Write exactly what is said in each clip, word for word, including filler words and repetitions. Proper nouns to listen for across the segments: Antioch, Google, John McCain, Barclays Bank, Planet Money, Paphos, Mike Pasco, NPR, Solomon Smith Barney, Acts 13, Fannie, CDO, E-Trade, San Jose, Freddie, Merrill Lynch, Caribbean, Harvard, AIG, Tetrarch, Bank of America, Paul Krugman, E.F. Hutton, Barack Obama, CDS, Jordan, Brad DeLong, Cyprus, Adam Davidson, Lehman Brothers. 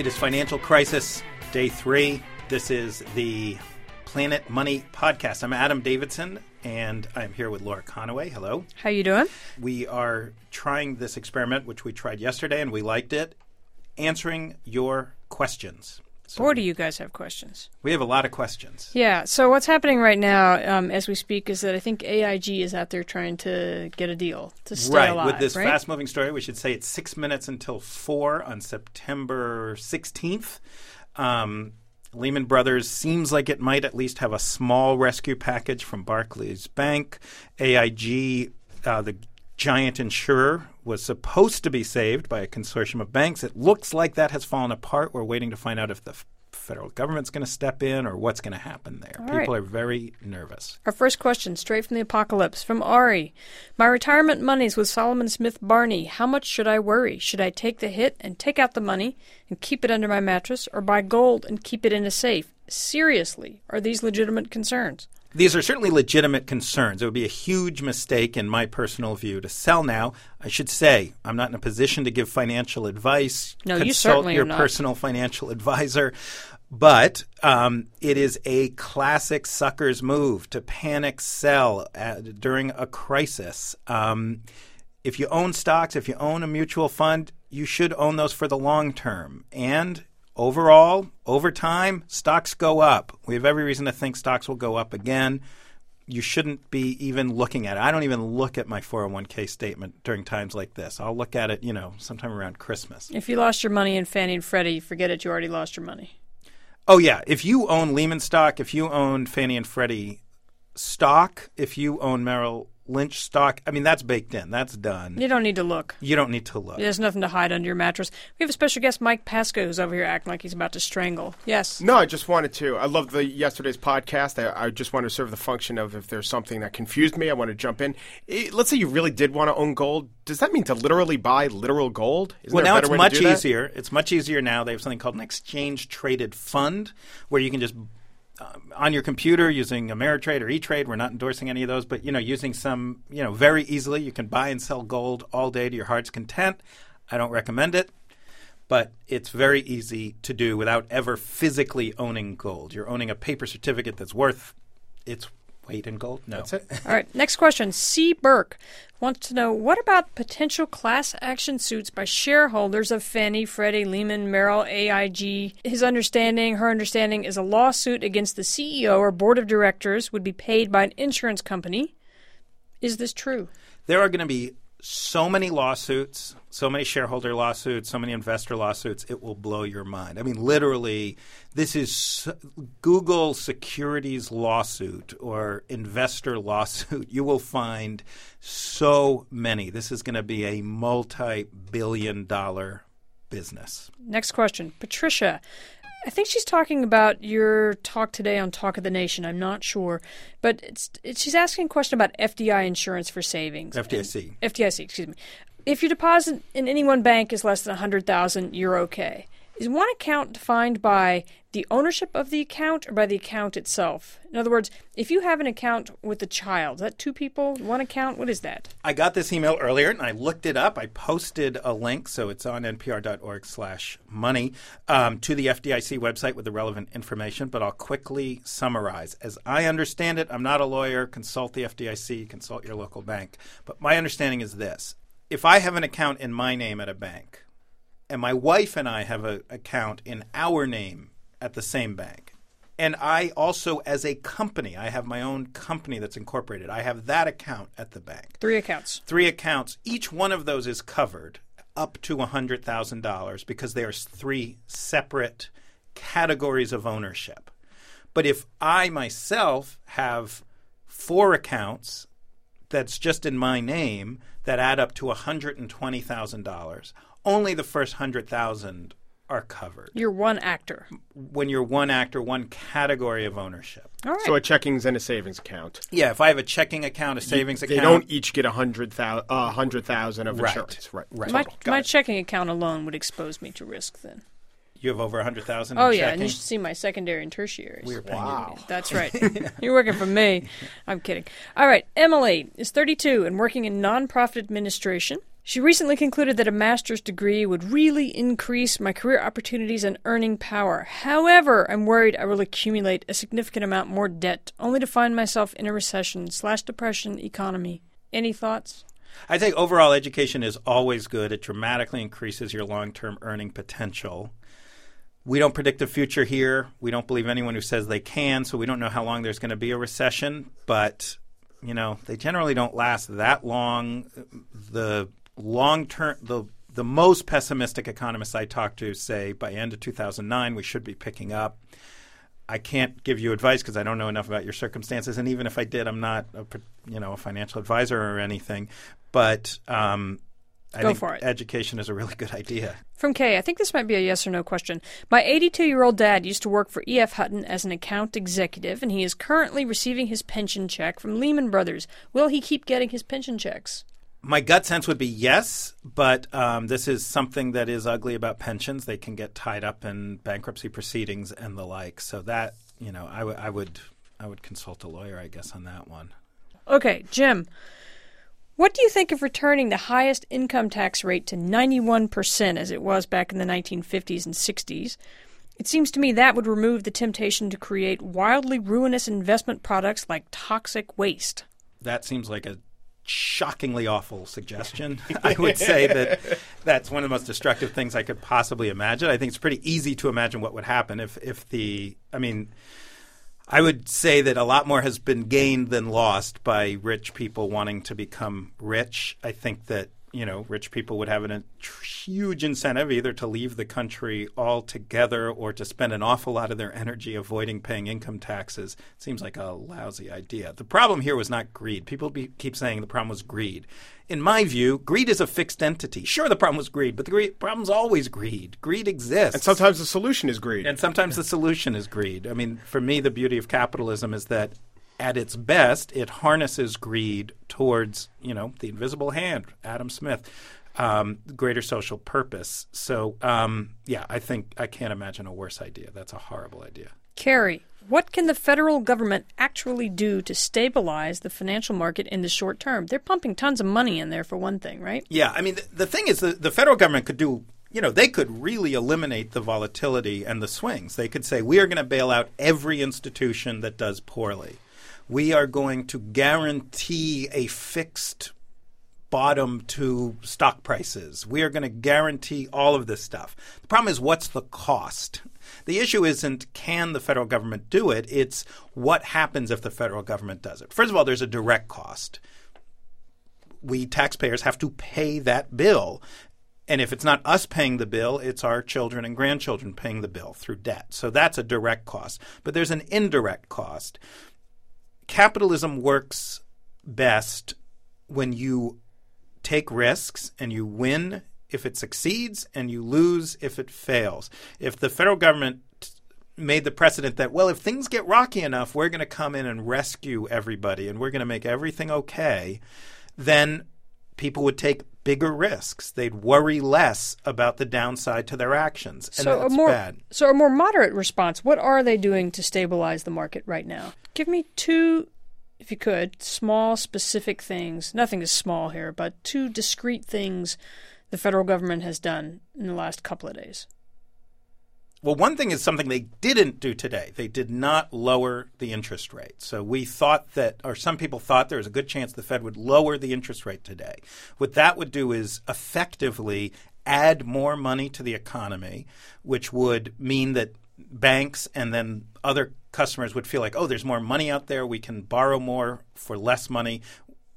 It is Financial Crisis Day three. This is the Planet Money Podcast. I'm Adam Davidson, and I'm here with Laura Conaway. Hello. How you doing? We are trying this experiment, which we tried yesterday, and we liked it, answering your questions. So, or do you guys have questions? We have a lot of questions. Yeah. So what's happening right now um, as we speak is that I think A I G is out there trying to get a deal to stay right, alive. Right. With this right? fast-moving story, we should say it's six minutes until four on September sixteenth. Um, Lehman Brothers seems like it might at least have a small rescue package from Barclays Bank. A I G, uh, the giant insurer, was supposed to be saved by a consortium of banks. It looks like that has fallen apart. We're waiting to find out if the f- federal government's going to step in or what's going to happen there. All People right. are very nervous. Our first question, straight from the apocalypse, from Ari. My retirement money's with Solomon Smith Barney. How much should I worry? Should I take the hit and take out the money and keep it under my mattress, or buy gold and keep it in a safe? Seriously, are these legitimate concerns? These are certainly legitimate concerns. It would be a huge mistake, in my personal view, to sell now. I should say I'm not in a position to give financial advice. No, Consult you certainly your are not. Personal financial advisor. But um, it is a classic sucker's move to panic sell at, during a crisis. Um, if you own stocks, if you own a mutual fund, you should own those for the long term. And overall, over time, stocks go up. We have every reason to think stocks will go up again. You shouldn't be even looking at it. I don't even look at my four oh one k statement during times like this. I'll look at it, you know, sometime around Christmas. If you lost your money in Fannie and Freddie, forget it. You already lost your money. Oh, yeah. If you own Lehman stock, if you own Fannie and Freddie stock, if you own Merrill Lynch stock, I mean, that's baked in. That's done. You don't need to look. You don't need to look. There's nothing to hide under your mattress. We have a special guest, Mike Pasco, who's over here acting like he's about to strangle. Yes. No, I just wanted to. I loved the yesterday's podcast. I, I just want to serve the function of if there's something that confused me, I want to jump in. It, let's say you really did want to own gold. Does that mean to literally buy literal gold? Isn't well, now it's much easier. It's much easier now. They have something called an exchange-traded fund where you can just Um, on your computer using Ameritrade or E-Trade. We're not endorsing any of those, but, you know, using some, you know, very easily you can buy and sell gold all day to your heart's content. I don't recommend it, but it's very easy to do without ever physically owning gold. You're owning a paper certificate that's worth its weight in gold. No. That's it. All right. Next question. C. Burke wants to know, what about potential class action suits by shareholders of Fannie, Freddie, Lehman, Merrill, A I G? His understanding, her understanding, is a lawsuit against the C E O or board of directors would be paid by an insurance company. Is this true? There are going to be so many lawsuits, so many shareholder lawsuits, so many investor lawsuits, it will blow your mind. I mean, literally, this is Google securities lawsuit or investor lawsuit. You will find so many. This is going to be a multi-billion dollar business. Next question. Patricia, I think she's talking about your talk today on Talk of the Nation. I'm not sure. But it's, it, she's asking a question about F D I C insurance for savings. F D I C. And, F D I C, excuse me. If your deposit in any one bank is less than one hundred thousand, you're okay. Is one account defined by the ownership of the account or by the account itself? In other words, if you have an account with a child, is that two people, one account? What is that? I got this email earlier, and I looked it up. I posted a link, so it's on npr.org slash money, um, to the F D I C website with the relevant information, but I'll quickly summarize. As I understand it, I'm not a lawyer. Consult the F D I C. Consult your local bank. But my understanding is this. If I have an account in my name at a bank, and my wife and I have an account in our name at the same bank. And I also, as a company, I have my own company that's incorporated. I have that account at the bank. Three accounts. Three accounts. Each one of those is covered up to one hundred thousand dollars because they are three separate categories of ownership. But if I myself have four accounts that's just in my name that add up to one hundred twenty thousand dollars, only the first one hundred thousand are covered. You're one actor. When you're one actor, one category of ownership. All right. So a checkings and a savings account. Yeah, if I have a checking account, a savings you, they account. They don't each get one hundred thousand uh, one hundred thousand of right. insurance. Right, right. My, my checking account alone would expose me to risk then. You have over one hundred thousand in oh, yeah, checking? And you should see my secondary and tertiaries. We were paying wow. you. That's right. yeah. You're working for me. I'm kidding. All right, Emily is thirty-two and working in nonprofit administration. She recently concluded that a master's degree would really increase my career opportunities and earning power. However, I'm worried I will accumulate a significant amount more debt, only to find myself in a recession slash depression economy. Any thoughts? I think overall education is always good. It dramatically increases your long-term earning potential. We don't predict the future here. We don't believe anyone who says they can, so we don't know how long there's going to be a recession. But, you know, they generally don't last that long. The long-term, the the most pessimistic economists I talk to say by end of two thousand nine we should be picking up. I can't give you advice because I don't know enough about your circumstances, and even if I did, I'm not a, you know, a financial advisor or anything. But um, I Go think for it. Education is a really good idea. From Kay, I think this might be a yes or no question. My eighty-two-year-old dad used to work for E F. Hutton as an account executive, and he is currently receiving his pension check from Lehman Brothers. Will he keep getting his pension checks? My gut sense would be yes, but um, this is something that is ugly about pensions. They can get tied up in bankruptcy proceedings and the like. So that, you know, I, w- I would I would consult a lawyer, I guess, on that one. Okay, Jim, what do you think of returning the highest income tax rate to ninety-one percent as it was back in the nineteen fifties and sixties? It seems to me that would remove the temptation to create wildly ruinous investment products like toxic waste. That seems like a shockingly awful suggestion. I would say that that's one of the most destructive things I could possibly imagine. I think it's pretty easy to imagine what would happen if, if the – I mean, I would say that a lot more has been gained than lost by rich people wanting to become rich. I think that, you know, rich people would have a huge incentive either to leave the country altogether or to spend an awful lot of their energy avoiding paying income taxes. It seems like a lousy idea. The problem here was not greed. People be, keep saying the problem was greed. In my view, greed is a fixed entity. Sure, the problem was greed, but the greed, problem's always greed. Greed exists. And sometimes the solution is greed. And sometimes the solution is greed. I mean, for me, the beauty of capitalism is that at its best, it harnesses greed towards, you know, the invisible hand, Adam Smith, um, greater social purpose. So, um, yeah, I think I can't imagine a worse idea. That's a horrible idea. Carrie, what can the federal government actually do to stabilize the financial market in the short term? They're pumping tons of money in there for one thing, right? Yeah. I mean, the, the thing is the, the federal government could do – you know, they could really eliminate the volatility and the swings. They could say, we are going to bail out every institution that does poorly. We are going to guarantee a fixed bottom to stock prices. We are going to guarantee all of this stuff. The problem is, what's the cost? The issue isn't can the federal government do it. It's what happens if the federal government does it. First of all, there's a direct cost. We taxpayers have to pay that bill. And if it's not us paying the bill, it's our children and grandchildren paying the bill through debt. So that's a direct cost. But there's an indirect cost. Capitalism works best when you take risks and you win if it succeeds and you lose if it fails. If the federal government made the precedent that, well, if things get rocky enough, we're going to come in and rescue everybody and we're going to make everything okay, then people would take bigger risks. They'd worry less about the downside to their actions. And so that's a more, bad. So a more moderate response, what are they doing to stabilize the market right now? Give me two, if you could, small specific things. Nothing is small here, but two discrete things the federal government has done in the last couple of days. Well, one thing is something they didn't do today. They did not lower the interest rate. So we thought that, or some people thought there was a good chance the Fed would lower the interest rate today. What that would do is effectively add more money to the economy, which would mean that banks and then other customers would feel like, oh, there's more money out there. We can borrow more for less money.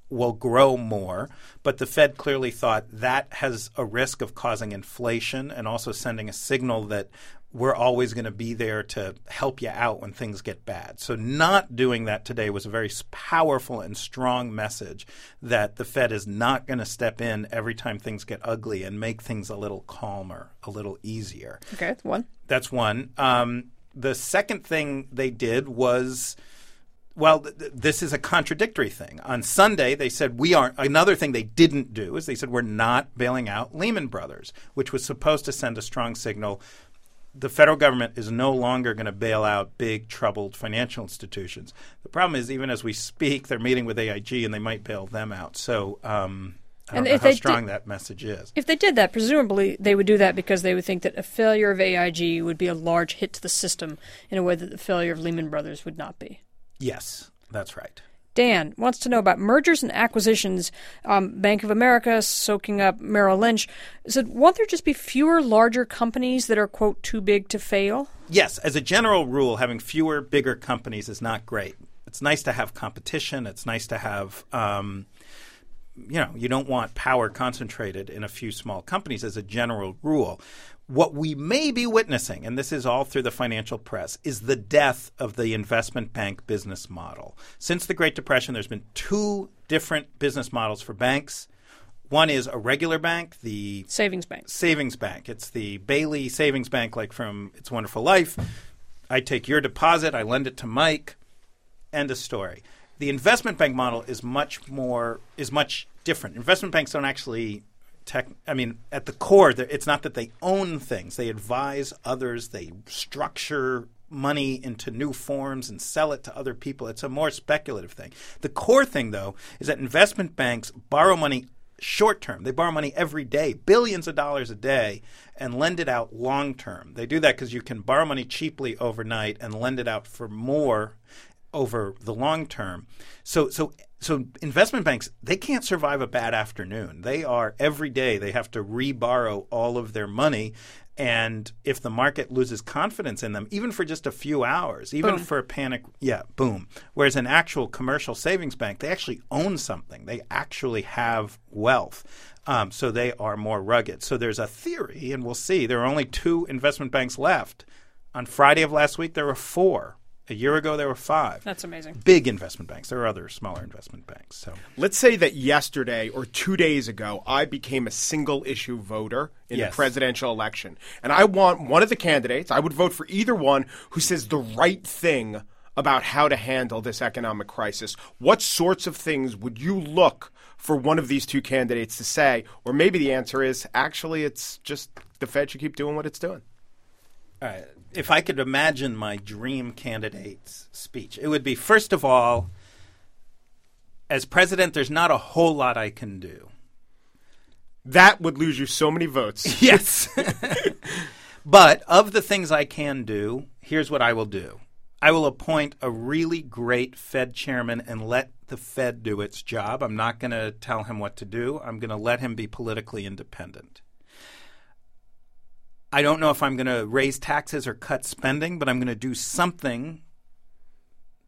We'll grow more. But the Fed clearly thought that has a risk of causing inflation and also sending a signal that we're always going to be there to help you out when things get bad. So not doing that today was a very powerful and strong message that the Fed is not going to step in every time things get ugly and make things a little calmer, a little easier. Okay, that's one. That's one. Um, the second thing they did was – well, th- this is a contradictory thing. On Sunday, they said we aren't – another thing they didn't do is they said we're not bailing out Lehman Brothers, which was supposed to send a strong signal – the federal government is no longer going to bail out big, troubled financial institutions. The problem is, even as we speak, they're meeting with A I G and they might bail them out. So um, I don't and know if how they strong did, that message is. If they did that, presumably they would do that because they would think that a failure of A I G would be a large hit to the system in a way that the failure of Lehman Brothers would not be. Yes, that's right. Dan wants to know about mergers and acquisitions, um, Bank of America soaking up Merrill Lynch. Said, won't there just be fewer larger companies that are, quote, too big to fail? Yes. As a general rule, having fewer, bigger companies is not great. It's nice to have competition. It's nice to have, um, you know, you don't want power concentrated in a few small companies as a general rule. What we may be witnessing, and this is all through the financial press, is the death of the investment bank business model. Since the Great Depression, there's been two different business models for banks. One is a regular bank, the savings bank. Savings bank. It's the Bailey savings bank, like from It's a Wonderful Life. I take your deposit, I lend it to Mike. End of story. The investment bank model is much more is much different. Investment banks don't actually Tech, I mean, at the core, it's not that they own things. They advise others. They structure money into new forms and sell it to other people. It's a more speculative thing. The core thing, though, is that investment banks borrow money short term. They borrow money every day, billions of dollars a day, and lend it out long term. They do that because you can borrow money cheaply overnight and lend it out for more over the long term. So, so So investment banks, they can't survive a bad afternoon. They are every day they have to re-borrow all of their money. And if the market loses confidence in them, even for just a few hours, even boom. for a panic, yeah, boom. Whereas an actual commercial savings bank, they actually own something. They actually have wealth. Um, so they are more rugged. So there's a theory, and we'll see. There are only two investment banks left. On Friday of last week, there were four. A year ago, there were five. That's amazing. Big investment banks. There are other smaller investment banks. So let's say that yesterday or two days ago, I became a single-issue voter in yes. the presidential election. And I want one of the candidates, I would vote for either one, who says the right thing about how to handle this economic crisis. What sorts of things would you look for one of these two candidates to say? Or maybe the answer is, actually, it's just the Fed should keep doing what it's doing. All right. If I could imagine my dream candidate's speech, it would be, first of all, as president, there's not a whole lot I can do. That would lose you so many votes. Yes. But of the things I can do, here's what I will do. I will appoint a really great Fed chairman and let the Fed do its job. I'm not going to tell him what to do. I'm going to let him be politically independent. I don't know if I'm going to raise taxes or cut spending, but I'm going to do something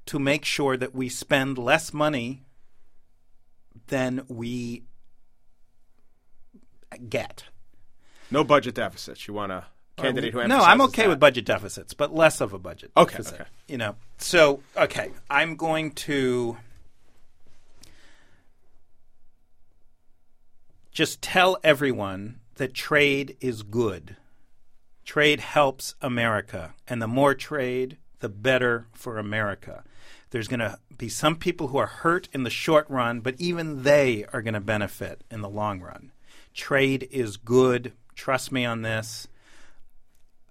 to make sure that we spend less money than we get. No budget deficits. You want a candidate who emphasizes that? No, I'm okay with budget deficits, but less of a budget deficit. Okay, okay. You know, so, okay, I'm going to just tell everyone that trade is good. Trade helps America, and the more trade, the better for America. There's going to be some people who are hurt in the short run, but even they are going to benefit in the long run. Trade is good. Trust me on this.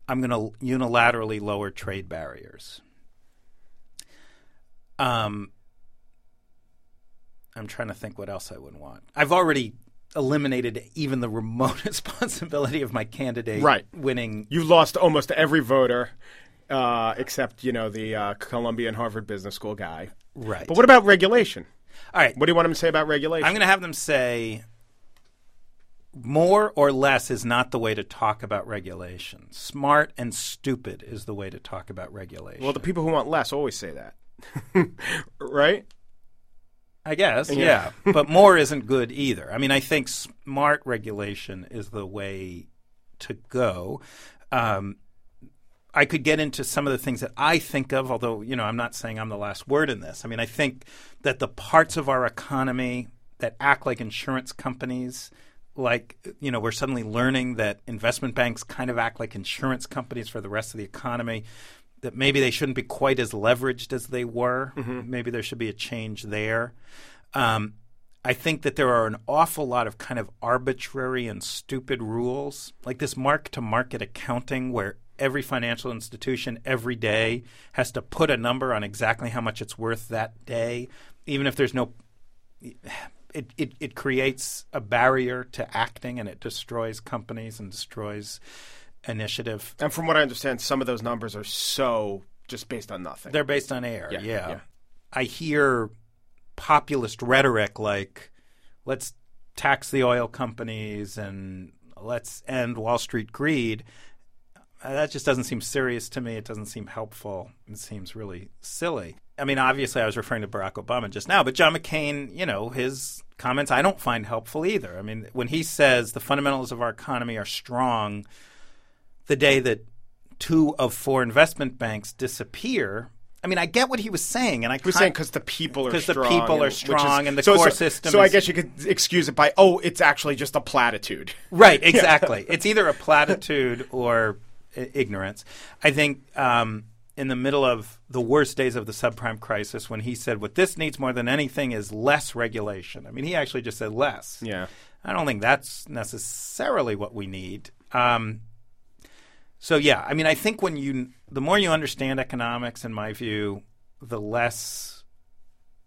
I'm going to unilaterally lower trade barriers. Um, I'm trying to think what else I would want. I've already eliminated even the remotest possibility of my candidate right. winning. You lost almost every voter uh, except, you know, the uh, Columbia and Harvard Business School guy. Right. But what about regulation? All right. What do you want them to say about regulation? I'm going to have them say more or less is not the way to talk about regulation. Smart and stupid is the way to talk about regulation. Well, the people who want less always say that. Right? I guess, yeah. yeah. But more isn't good either. I mean, I think smart regulation is the way to go. Um, I could get into some of the things that I think of, although, you know, I'm not saying I'm the last word in this. I mean, I think that the parts of our economy that act like insurance companies, like, you know, we're suddenly learning that investment banks kind of act like insurance companies for the rest of the economy, that maybe they shouldn't be quite as leveraged as they were. Mm-hmm. Maybe there should be a change there. Um, I think that there are an awful lot of kind of arbitrary and stupid rules, like this mark-to-market accounting where every financial institution every day has to put a number on exactly how much it's worth that day, even if there's no – it, it, it creates a barrier to acting, and it destroys companies and destroys initiative. And from what I understand, some of those numbers are so just based on nothing. They're based on air, yeah. yeah. yeah. I hear populist rhetoric like, let's tax the oil companies and let's end Wall Street greed. Uh, that just doesn't seem serious to me. It doesn't seem helpful. It seems really silly. I mean, obviously, I was referring to Barack Obama just now, but John McCain, you know, his comments I don't find helpful either. I mean, when he says the fundamentals of our economy are strong, the day that two of four investment banks disappear, I mean, I get what he was saying, and I he was saying because the people are strong, because the people are strong, is, and the so, core so, system. So is, I guess you could excuse it by, oh, it's actually just a platitude. Right, exactly. It's either a platitude or uh, ignorance. I think um, in the middle of the worst days of the subprime crisis, when he said what this needs more than anything is less regulation. I mean, he actually just said less. Yeah, I don't think that's necessarily what we need. Um, So, yeah, I mean, I think when you – the more you understand economics, in my view, the less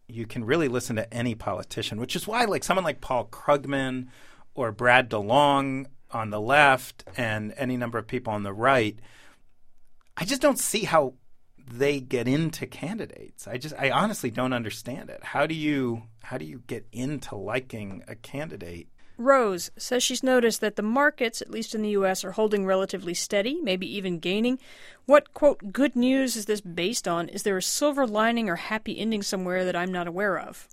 you can really listen to any politician, which is why like someone like Paul Krugman or Brad DeLong on the left and any number of people on the right, I just don't see how they get into candidates. I just – I honestly don't understand it. How do you how do you get into liking a candidate? Rose says she's noticed that the markets, at least in the U S, are holding relatively steady, maybe even gaining. What, quote, good news is this based on? Is there a silver lining or happy ending somewhere that I'm not aware of?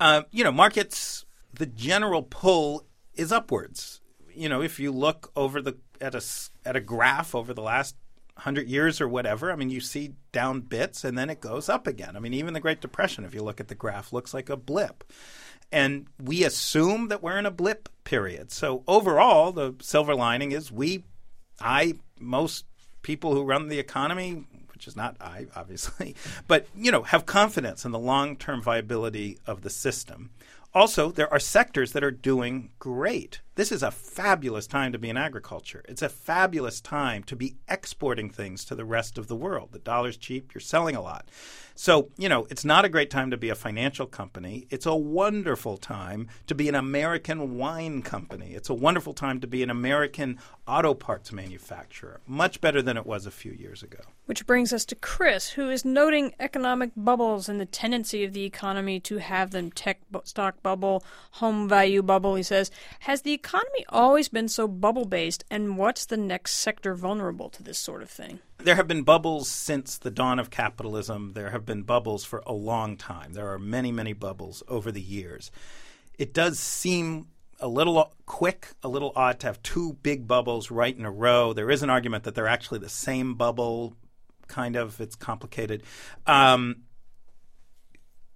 Uh, you know, markets, the general pull is upwards. You know, if you look over the at a, at a graph over the last hundred years or whatever, I mean, you see down bits and then it goes up again. I mean, even the Great Depression, if you look at the graph, looks like a blip. And we assume that we're in a blip period. So overall, the silver lining is we, I, most people who run the economy, which is not I, obviously, but, you know, have confidence in the long-term viability of the system. Also, there are sectors that are doing great. This is a fabulous time to be in agriculture. It's a fabulous time to be exporting things to the rest of the world. The dollar's cheap. You're selling a lot. So, you know, it's not a great time to be a financial company. It's a wonderful time to be an American wine company. It's a wonderful time to be an American auto parts manufacturer, much better than it was a few years ago. Which brings us to Chris, who is noting economic bubbles and the tendency of the economy to have them. Tech bu- stock bubble, home value bubble, he says. Has the economy always been so bubble-based, and what's the next sector vulnerable to this sort of thing? There have been bubbles since the dawn of capitalism. There have been bubbles for a long time. There are many, many bubbles over the years. It does seem a little quick, a little odd to have two big bubbles right in a row. There is an argument that they're actually the same bubble, kind of. It's complicated. Um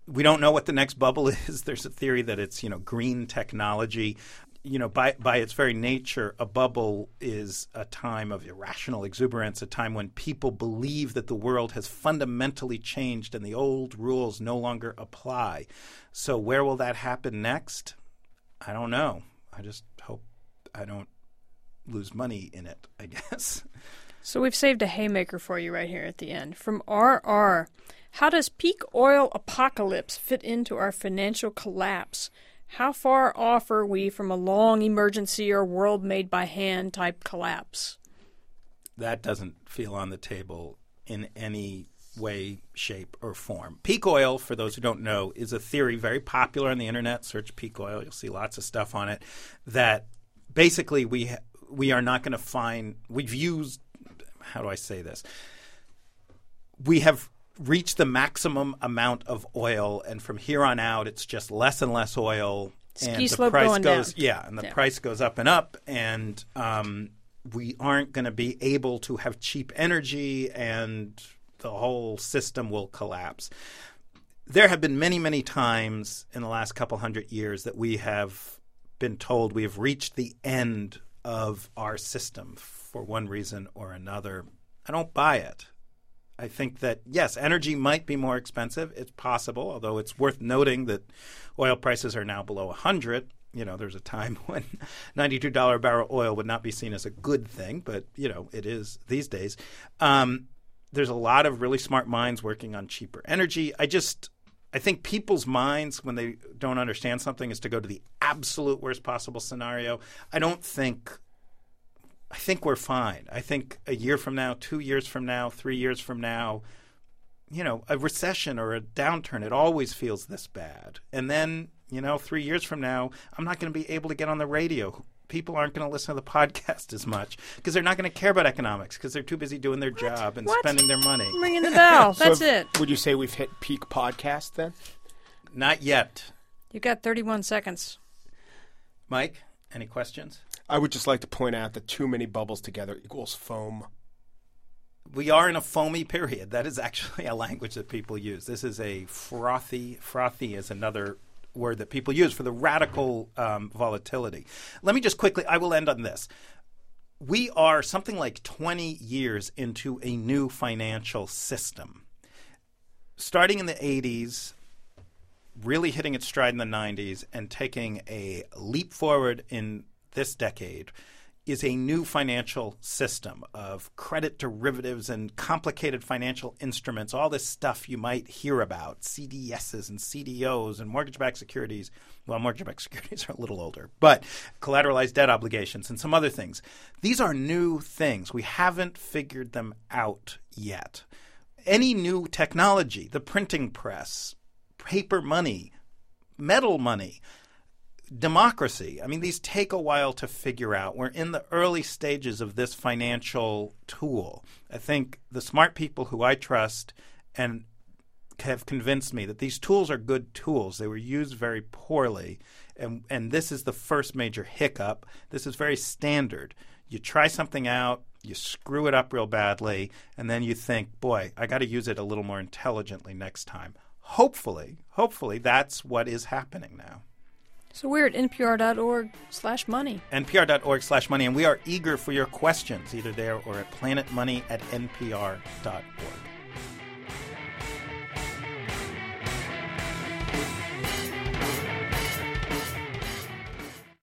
We don't know what the next bubble is. There's a theory that it's, you know, green technology. You know, by by its very nature, a bubble is a time of irrational exuberance, a time when people believe that the world has fundamentally changed and the old rules no longer apply. So where will that happen next? I don't know. I just hope I don't lose money in it, I guess. So we've saved a haymaker for you right here at the end. From R R, how does peak oil apocalypse fit into our financial collapse? How far off are we from a long emergency or world made by hand type collapse? That doesn't feel on the table in any way, shape, or form. Peak oil, for those who don't know, is a theory very popular on the internet. Search peak oil. You'll see lots of stuff on it. That basically we ha- we are not going to find – we've used – how do I say this? We have – reach the maximum amount of oil, and from here on out, it's just less and less oil. Ski and slope the price going goes, down. Yeah, and the yeah. price goes up and up, and um, we aren't going to be able to have cheap energy, and the whole system will collapse. There have been many, many times in the last couple hundred years that we have been told we have reached the end of our system for one reason or another. I don't buy it. I think that, yes, energy might be more expensive. It's possible, although it's worth noting that oil prices are now below one hundred. You know, there's a time when ninety-two dollars a barrel oil would not be seen as a good thing, but, you know, it is these days. Um, there's a lot of really smart minds working on cheaper energy. I just I think people's minds, when they don't understand something, is to go to the absolute worst possible scenario. I don't think – I think we're fine. I think a year from now, two years from now, three years from now, you know, a recession or a downturn, it always feels this bad. And then, you know, three years from now, I'm not going to be able to get on the radio. People aren't going to listen to the podcast as much because they're not going to care about economics because they're too busy doing their what? job and what? spending their money. Ringing the bell. That's so it. Would you say we've hit peak podcast then? Not yet. You've got thirty-one seconds. Mike, any questions? I would just like to point out that too many bubbles together equals foam. We are in a foamy period. That is actually a language that people use. This is a frothy. Frothy is another word that people use for the radical um, volatility. Let me just quickly, I will end on this. We are something like twenty years into a new financial system. Starting in the eighties, really hitting its stride in the nineties, and taking a leap forward in this decade is a new financial system of credit derivatives and complicated financial instruments, all this stuff you might hear about, C D Ss and C D Os and mortgage-backed securities. Well, mortgage-backed securities are a little older, but collateralized debt obligations and some other things. These are new things. We haven't figured them out yet. Any new technology, the printing press, paper money, metal money, democracy. I mean, these take a while to figure out. We're in the early stages of this financial tool. I think the smart people who I trust and have convinced me that these tools are good tools. They were used very poorly. And, and this is the first major hiccup. This is very standard. You try something out, you screw it up real badly, and then you think, boy, I got to use it a little more intelligently next time. Hopefully, hopefully that's what is happening now. So we're at N P R dot org slash money. N P R dot org slash money. And we are eager for your questions, either there or at planetmoney at N P R dot org.